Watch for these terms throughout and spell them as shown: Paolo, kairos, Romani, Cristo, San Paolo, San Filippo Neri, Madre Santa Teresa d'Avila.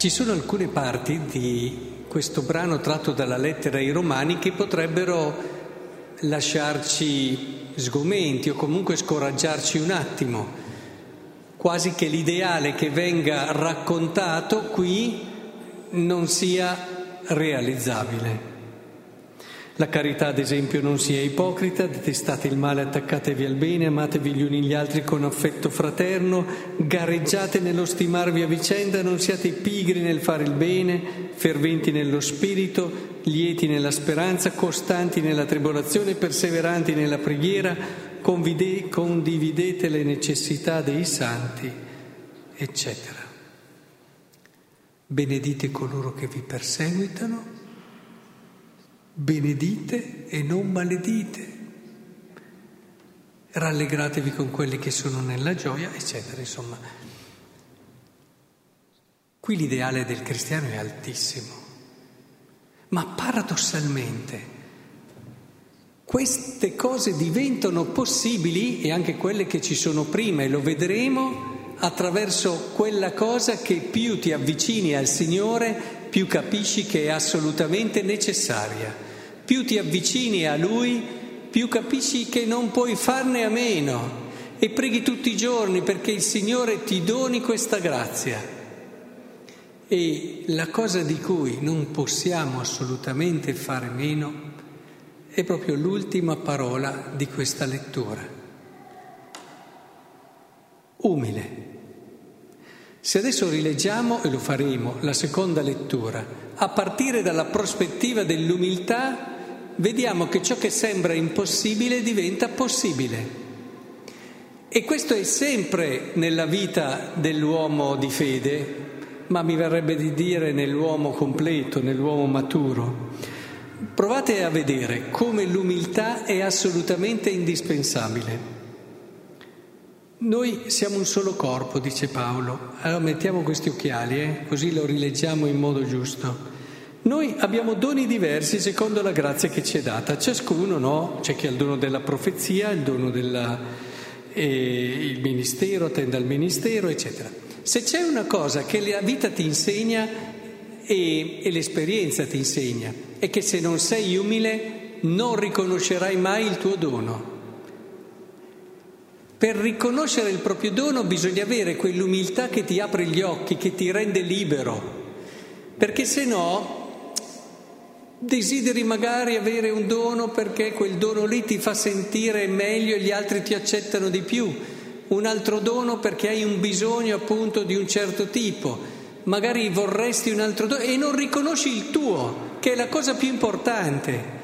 Ci sono alcune parti di questo brano tratto dalla lettera ai Romani che potrebbero lasciarci sgomenti o comunque scoraggiarci un attimo, quasi che l'ideale che venga raccontato qui non sia realizzabile. La carità, ad esempio, non sia ipocrita, detestate il male, attaccatevi al bene, amatevi gli uni gli altri con affetto fraterno, gareggiate nello stimarvi a vicenda, non siate pigri nel fare il bene, ferventi nello spirito, lieti nella speranza, costanti nella tribolazione, perseveranti nella preghiera, condividete le necessità dei santi, eccetera. Benedite coloro che vi perseguitano, benedite e non maledite, rallegratevi con quelli che sono nella gioia, eccetera. Insomma, qui l'ideale del cristiano è altissimo, ma paradossalmente queste cose diventano possibili, e anche quelle che ci sono prima, e lo vedremo, attraverso quella cosa che più ti avvicini al Signore più capisci che è assolutamente necessaria, più ti avvicini a Lui, più capisci che non puoi farne a meno, e preghi tutti i giorni perché il Signore ti doni questa grazia. E la cosa di cui non possiamo assolutamente fare meno è proprio l'ultima parola di questa lettura. Umile. Se adesso rileggiamo, e lo faremo, la seconda lettura, a partire dalla prospettiva dell'umiltà, vediamo che ciò che sembra impossibile diventa possibile. E questo è sempre nella vita dell'uomo di fede, ma mi verrebbe di dire nell'uomo completo, nell'uomo maturo. Provate a vedere come l'umiltà è assolutamente indispensabile. Noi siamo un solo corpo, dice Paolo. Allora mettiamo questi occhiali, così lo rileggiamo in modo giusto. Noi abbiamo doni diversi secondo la grazia che ci è data. Ciascuno, no? C'è chi ha il dono della profezia, il dono del ministero, attende al ministero, eccetera. Se c'è una cosa che la vita ti insegna e l'esperienza ti insegna, è che se non sei umile non riconoscerai mai il tuo dono. Per riconoscere il proprio dono bisogna avere quell'umiltà che ti apre gli occhi, che ti rende libero, perché se no desideri magari avere un dono perché quel dono lì ti fa sentire meglio e gli altri ti accettano di più, un altro dono perché hai un bisogno appunto di un certo tipo, magari vorresti un altro dono e non riconosci il tuo, che è la cosa più importante.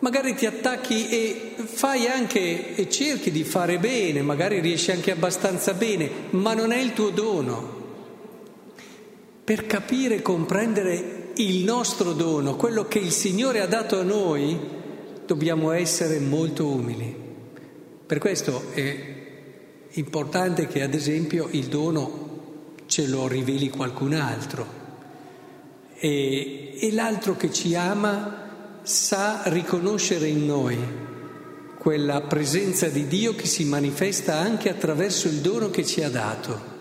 Magari ti attacchi e fai anche e cerchi di fare bene, magari riesci anche abbastanza bene, ma non è il tuo dono. Per capire e comprendere il nostro dono, quello che il Signore ha dato a noi, dobbiamo essere molto umili. Per questo è importante che, ad esempio, il dono ce lo riveli qualcun altro e l'altro che ci ama sa riconoscere in noi quella presenza di Dio che si manifesta anche attraverso il dono che ci ha dato.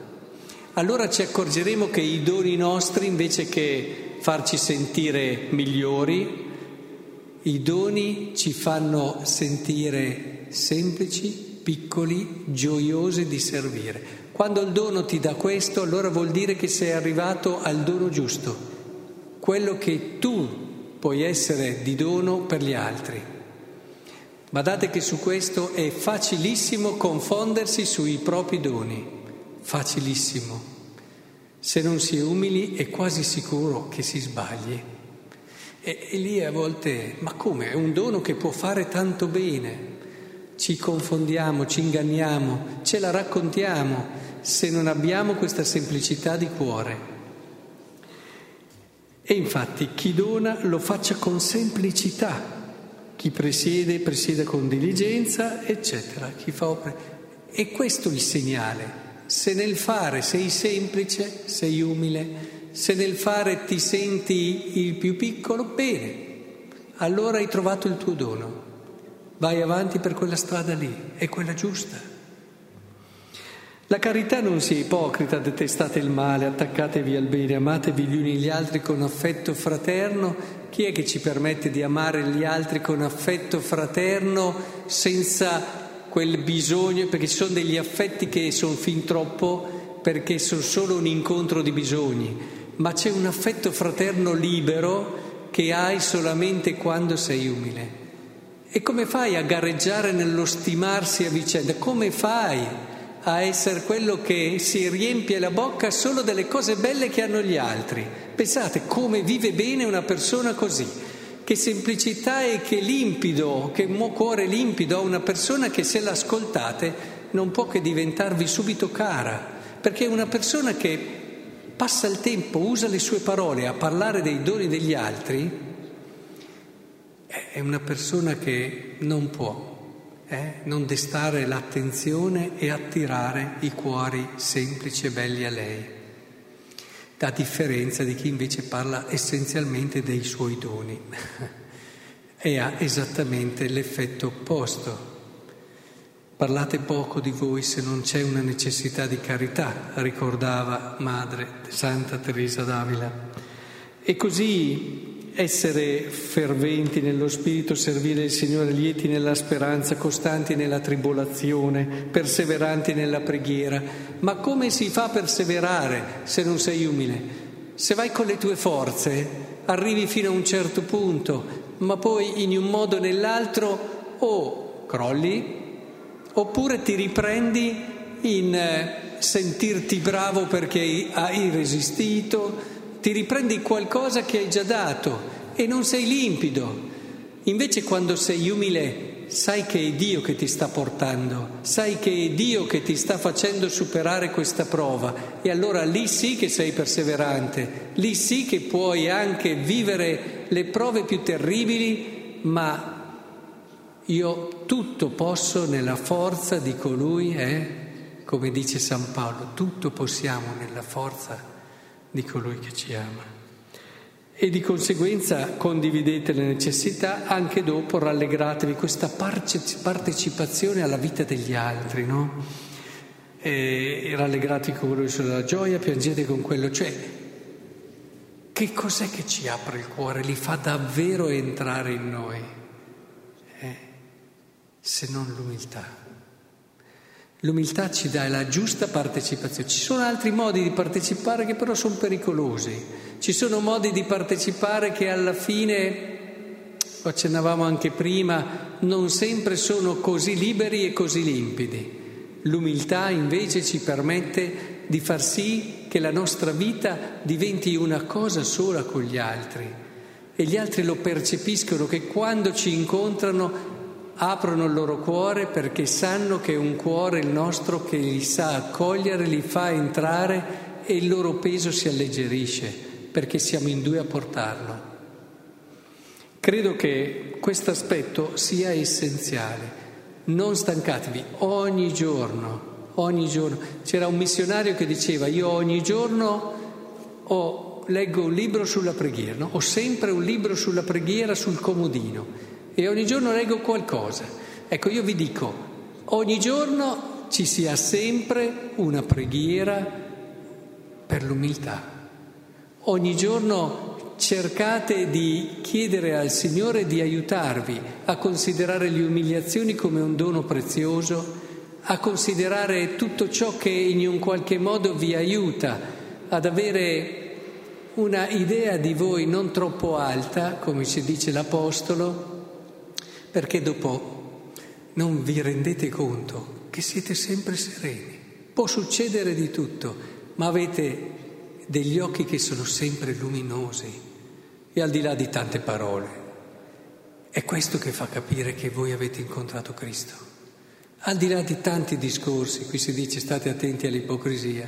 Allora ci accorgeremo che i doni nostri, invece che farci sentire migliori, i doni ci fanno sentire semplici, piccoli, gioiosi di servire. Quando il dono ti dà questo, allora vuol dire che sei arrivato al dono giusto, quello che tu puoi essere di dono per gli altri. Badate che su questo è facilissimo confondersi sui propri doni, facilissimo. Se non si è umili è quasi sicuro che si sbagli. E lì a volte, ma come? È un dono che può fare tanto bene. Ci confondiamo, ci inganniamo, ce la raccontiamo se non abbiamo questa semplicità di cuore. E infatti chi dona lo faccia con semplicità, chi presiede, presieda con diligenza, eccetera. Chi fa opere. E questo è il segnale. Se nel fare sei semplice, sei umile, se nel fare ti senti il più piccolo, bene, allora hai trovato il tuo dono. Vai avanti per quella strada lì, è quella giusta. La carità non sia ipocrita, detestate il male, attaccatevi al bene, amatevi gli uni gli altri con affetto fraterno. Chi è che ci permette di amare gli altri con affetto fraterno senza quel bisogno? Perché ci sono degli affetti che sono fin troppo, perché sono solo un incontro di bisogni, ma c'è un affetto fraterno libero che hai solamente quando sei umile. E come fai a gareggiare nello stimarsi a vicenda? Come fai a essere quello che si riempie la bocca solo delle cose belle che hanno gli altri? Pensate come vive bene una persona così, che semplicità e che limpido, che cuore limpido ha una persona che, se l'ascoltate, non può che diventarvi subito cara, perché è una persona che passa il tempo, usa le sue parole a parlare dei doni degli altri, è una persona che non può non destare l'attenzione e attirare i cuori semplici e belli a lei, a differenza di chi invece parla essenzialmente dei suoi doni e ha esattamente l'effetto opposto. Parlate poco di voi se non c'è una necessità di carità, ricordava Madre Santa Teresa d'Avila. E così essere ferventi nello spirito, servire il Signore, lieti nella speranza, costanti nella tribolazione, perseveranti nella preghiera. Ma come si fa a perseverare se non sei umile? Se vai con le tue forze, arrivi fino a un certo punto, ma poi in un modo o nell'altro o crolli, oppure ti riprendi in sentirti bravo perché hai resistito, ti riprendi qualcosa che hai già dato e non sei limpido. Invece quando sei umile sai che è Dio che ti sta portando, sai che è Dio che ti sta facendo superare questa prova, e allora lì sì che sei perseverante, lì sì che puoi anche vivere le prove più terribili, ma io tutto posso nella forza di colui, come dice San Paolo, tutto possiamo nella forza di colui che ci ama. E di conseguenza condividete le necessità, anche dopo rallegratevi, questa partecipazione alla vita degli altri, no? E rallegratevi con quello sulla gioia, piangete con quello, cioè che cos'è che ci apre il cuore, li fa davvero entrare in noi, se non l'umiltà. L'umiltà ci dà la giusta partecipazione. Ci sono altri modi di partecipare che però sono pericolosi. Ci sono modi di partecipare che alla fine, lo accennavamo anche prima, non sempre sono così liberi e così limpidi. L'umiltà invece ci permette di far sì che la nostra vita diventi una cosa sola con gli altri, e gli altri lo percepiscono, che quando ci incontrano aprono il loro cuore, perché sanno che è un cuore, il nostro, che li sa accogliere, li fa entrare, e il loro peso si alleggerisce perché siamo in due a portarlo. Credo che questo aspetto sia essenziale. Non stancatevi, ogni giorno. C'era un missionario che diceva: io ogni giorno leggo un libro sulla preghiera, no? Ho sempre un libro sulla preghiera sul comodino e ogni giorno leggo qualcosa. Ecco, io vi dico, ogni giorno ci sia sempre una preghiera per l'umiltà. Ogni giorno cercate di chiedere al Signore di aiutarvi a considerare le umiliazioni come un dono prezioso, a considerare tutto ciò che in un qualche modo vi aiuta ad avere una idea di voi non troppo alta, come ci dice l'Apostolo, perché dopo non vi rendete conto che siete sempre sereni. Può succedere di tutto, ma avete degli occhi che sono sempre luminosi, e al di là di tante parole. È questo che fa capire che voi avete incontrato Cristo. Al di là di tanti discorsi, qui si dice state attenti all'ipocrisia,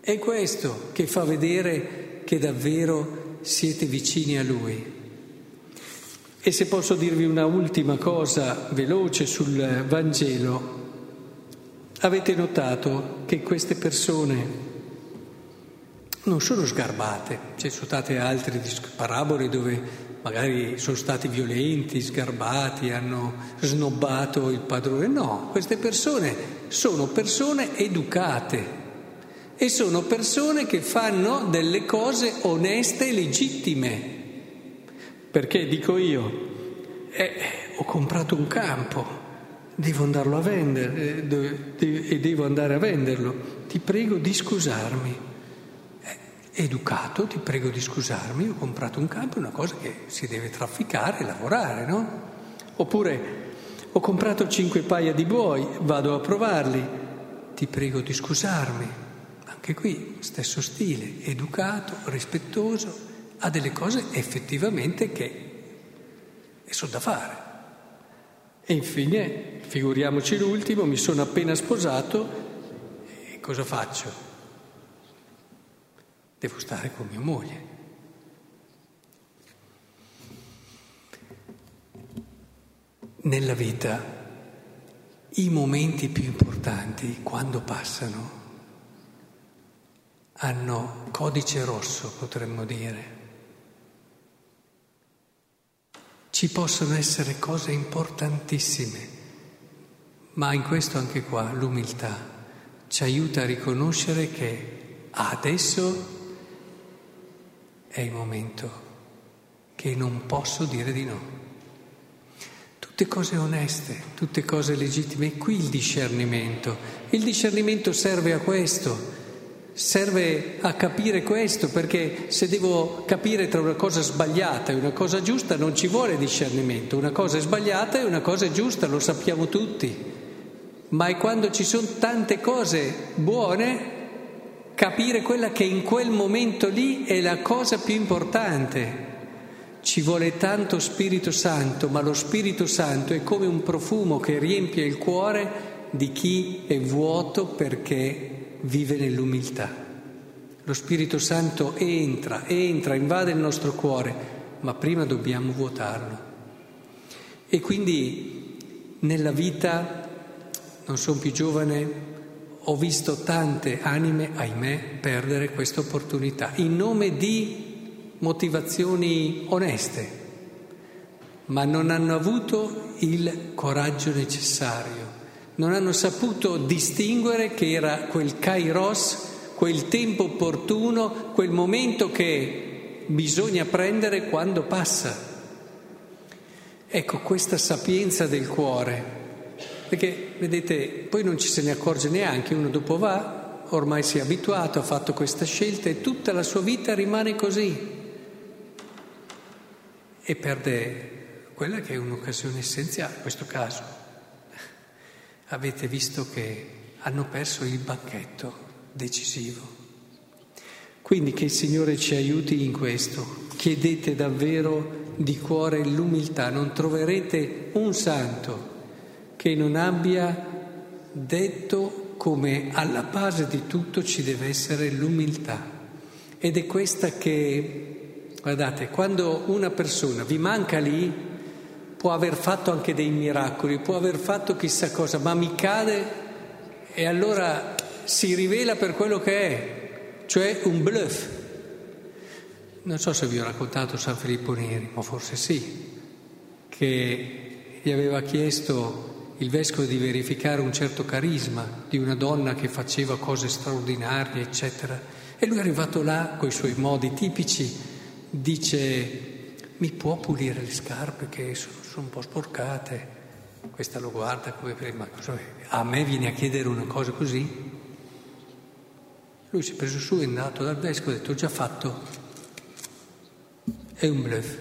è questo che fa vedere che davvero siete vicini a Lui. E se posso dirvi una ultima cosa veloce sul Vangelo, avete notato che queste persone non sono sgarbate, sono state altre parabole dove magari sono stati violenti, sgarbati, hanno snobbato il padrone, no, queste persone sono persone educate e sono persone che fanno delle cose oneste e legittime. Perché dico io, ho comprato un campo, devo andarlo a vendere e devo andare a venderlo, ti prego di scusarmi. Educato, ti prego di scusarmi, ho comprato un campo, è una cosa che si deve trafficare e lavorare, no? Oppure ho comprato 5 paia di buoi, vado a provarli, ti prego di scusarmi. Anche qui stesso stile, educato, rispettoso, ha delle cose effettivamente che sono da fare. E infine, figuriamoci l'ultimo, mi sono appena sposato e cosa faccio? Devo stare con mia moglie. Nella vita i momenti più importanti, quando passano, hanno codice rosso, potremmo dire. Ci possono essere cose importantissime, ma in questo anche qua l'umiltà ci aiuta a riconoscere che adesso è il momento che non posso dire di no. Tutte cose oneste, tutte cose legittime. E qui il discernimento. Il discernimento serve a questo. Serve a capire questo, perché se devo capire tra una cosa sbagliata e una cosa giusta non ci vuole discernimento. Una cosa è sbagliata e una cosa è giusta, lo sappiamo tutti. Ma è quando ci sono tante cose buone, capire quella che in quel momento lì è la cosa più importante. Ci vuole tanto Spirito Santo, ma lo Spirito Santo è come un profumo che riempie il cuore di chi è vuoto perché vive nell'umiltà. Lo Spirito Santo entra, invade il nostro cuore, ma prima dobbiamo vuotarlo. E quindi nella vita, non sono più giovane, ho visto tante anime, ahimè, perdere questa opportunità in nome di motivazioni oneste, ma non hanno avuto il coraggio necessario. Non hanno saputo distinguere che era quel kairos, quel tempo opportuno, quel momento che bisogna prendere quando passa. Ecco, questa sapienza del cuore, perché vedete, poi non ci se ne accorge neanche, uno dopo va, ormai si è abituato, ha fatto questa scelta e tutta la sua vita rimane così e perde quella che è un'occasione essenziale. In questo caso avete visto che hanno perso il banchetto decisivo. Quindi che il Signore ci aiuti in questo. Chiedete davvero di cuore l'umiltà. Non troverete un santo che non abbia detto come alla base di tutto ci deve essere l'umiltà. Ed è questa che, guardate, quando una persona vi manca lì, può aver fatto anche dei miracoli, può aver fatto chissà cosa, ma mi cade e allora si rivela per quello che è, cioè un bluff. Non so se vi ho raccontato San Filippo Neri, ma forse sì, che gli aveva chiesto il vescovo di verificare un certo carisma di una donna che faceva cose straordinarie, eccetera. E lui è arrivato là, coi suoi modi tipici, dice: mi può pulire le scarpe che sono un po' sporcate? Questa lo guarda come prima, a me viene a chiedere una cosa così? Lui si è preso su, è andato dal vescovo e ha detto: ho già fatto, è un bluff.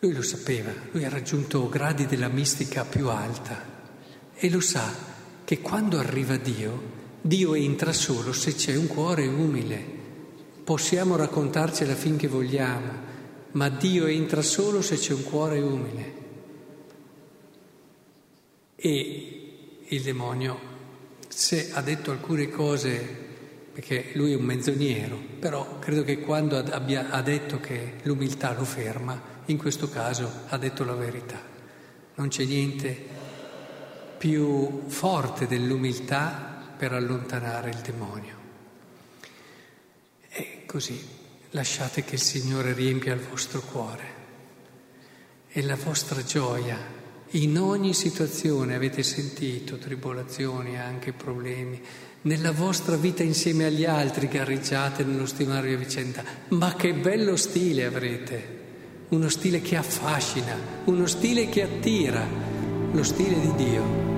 Lui lo sapeva, lui ha raggiunto gradi della mistica più alta e lo sa che quando arriva Dio, Dio entra solo se c'è un cuore umile. Possiamo raccontarcela finché vogliamo, ma Dio entra solo se c'è un cuore umile. E il demonio, se ha detto alcune cose, perché lui è un menzognero, però credo che quando ha detto che l'umiltà lo ferma, in questo caso ha detto la verità. Non c'è niente più forte dell'umiltà per allontanare il demonio. E così lasciate che il Signore riempia il vostro cuore e la vostra gioia, In ogni situazione avete sentito tribolazioni, anche problemi, nella vostra vita insieme agli altri gareggiate nello stimarvi a vicenda, ma che bello stile avrete, uno stile che affascina, uno stile che attira, lo stile di Dio.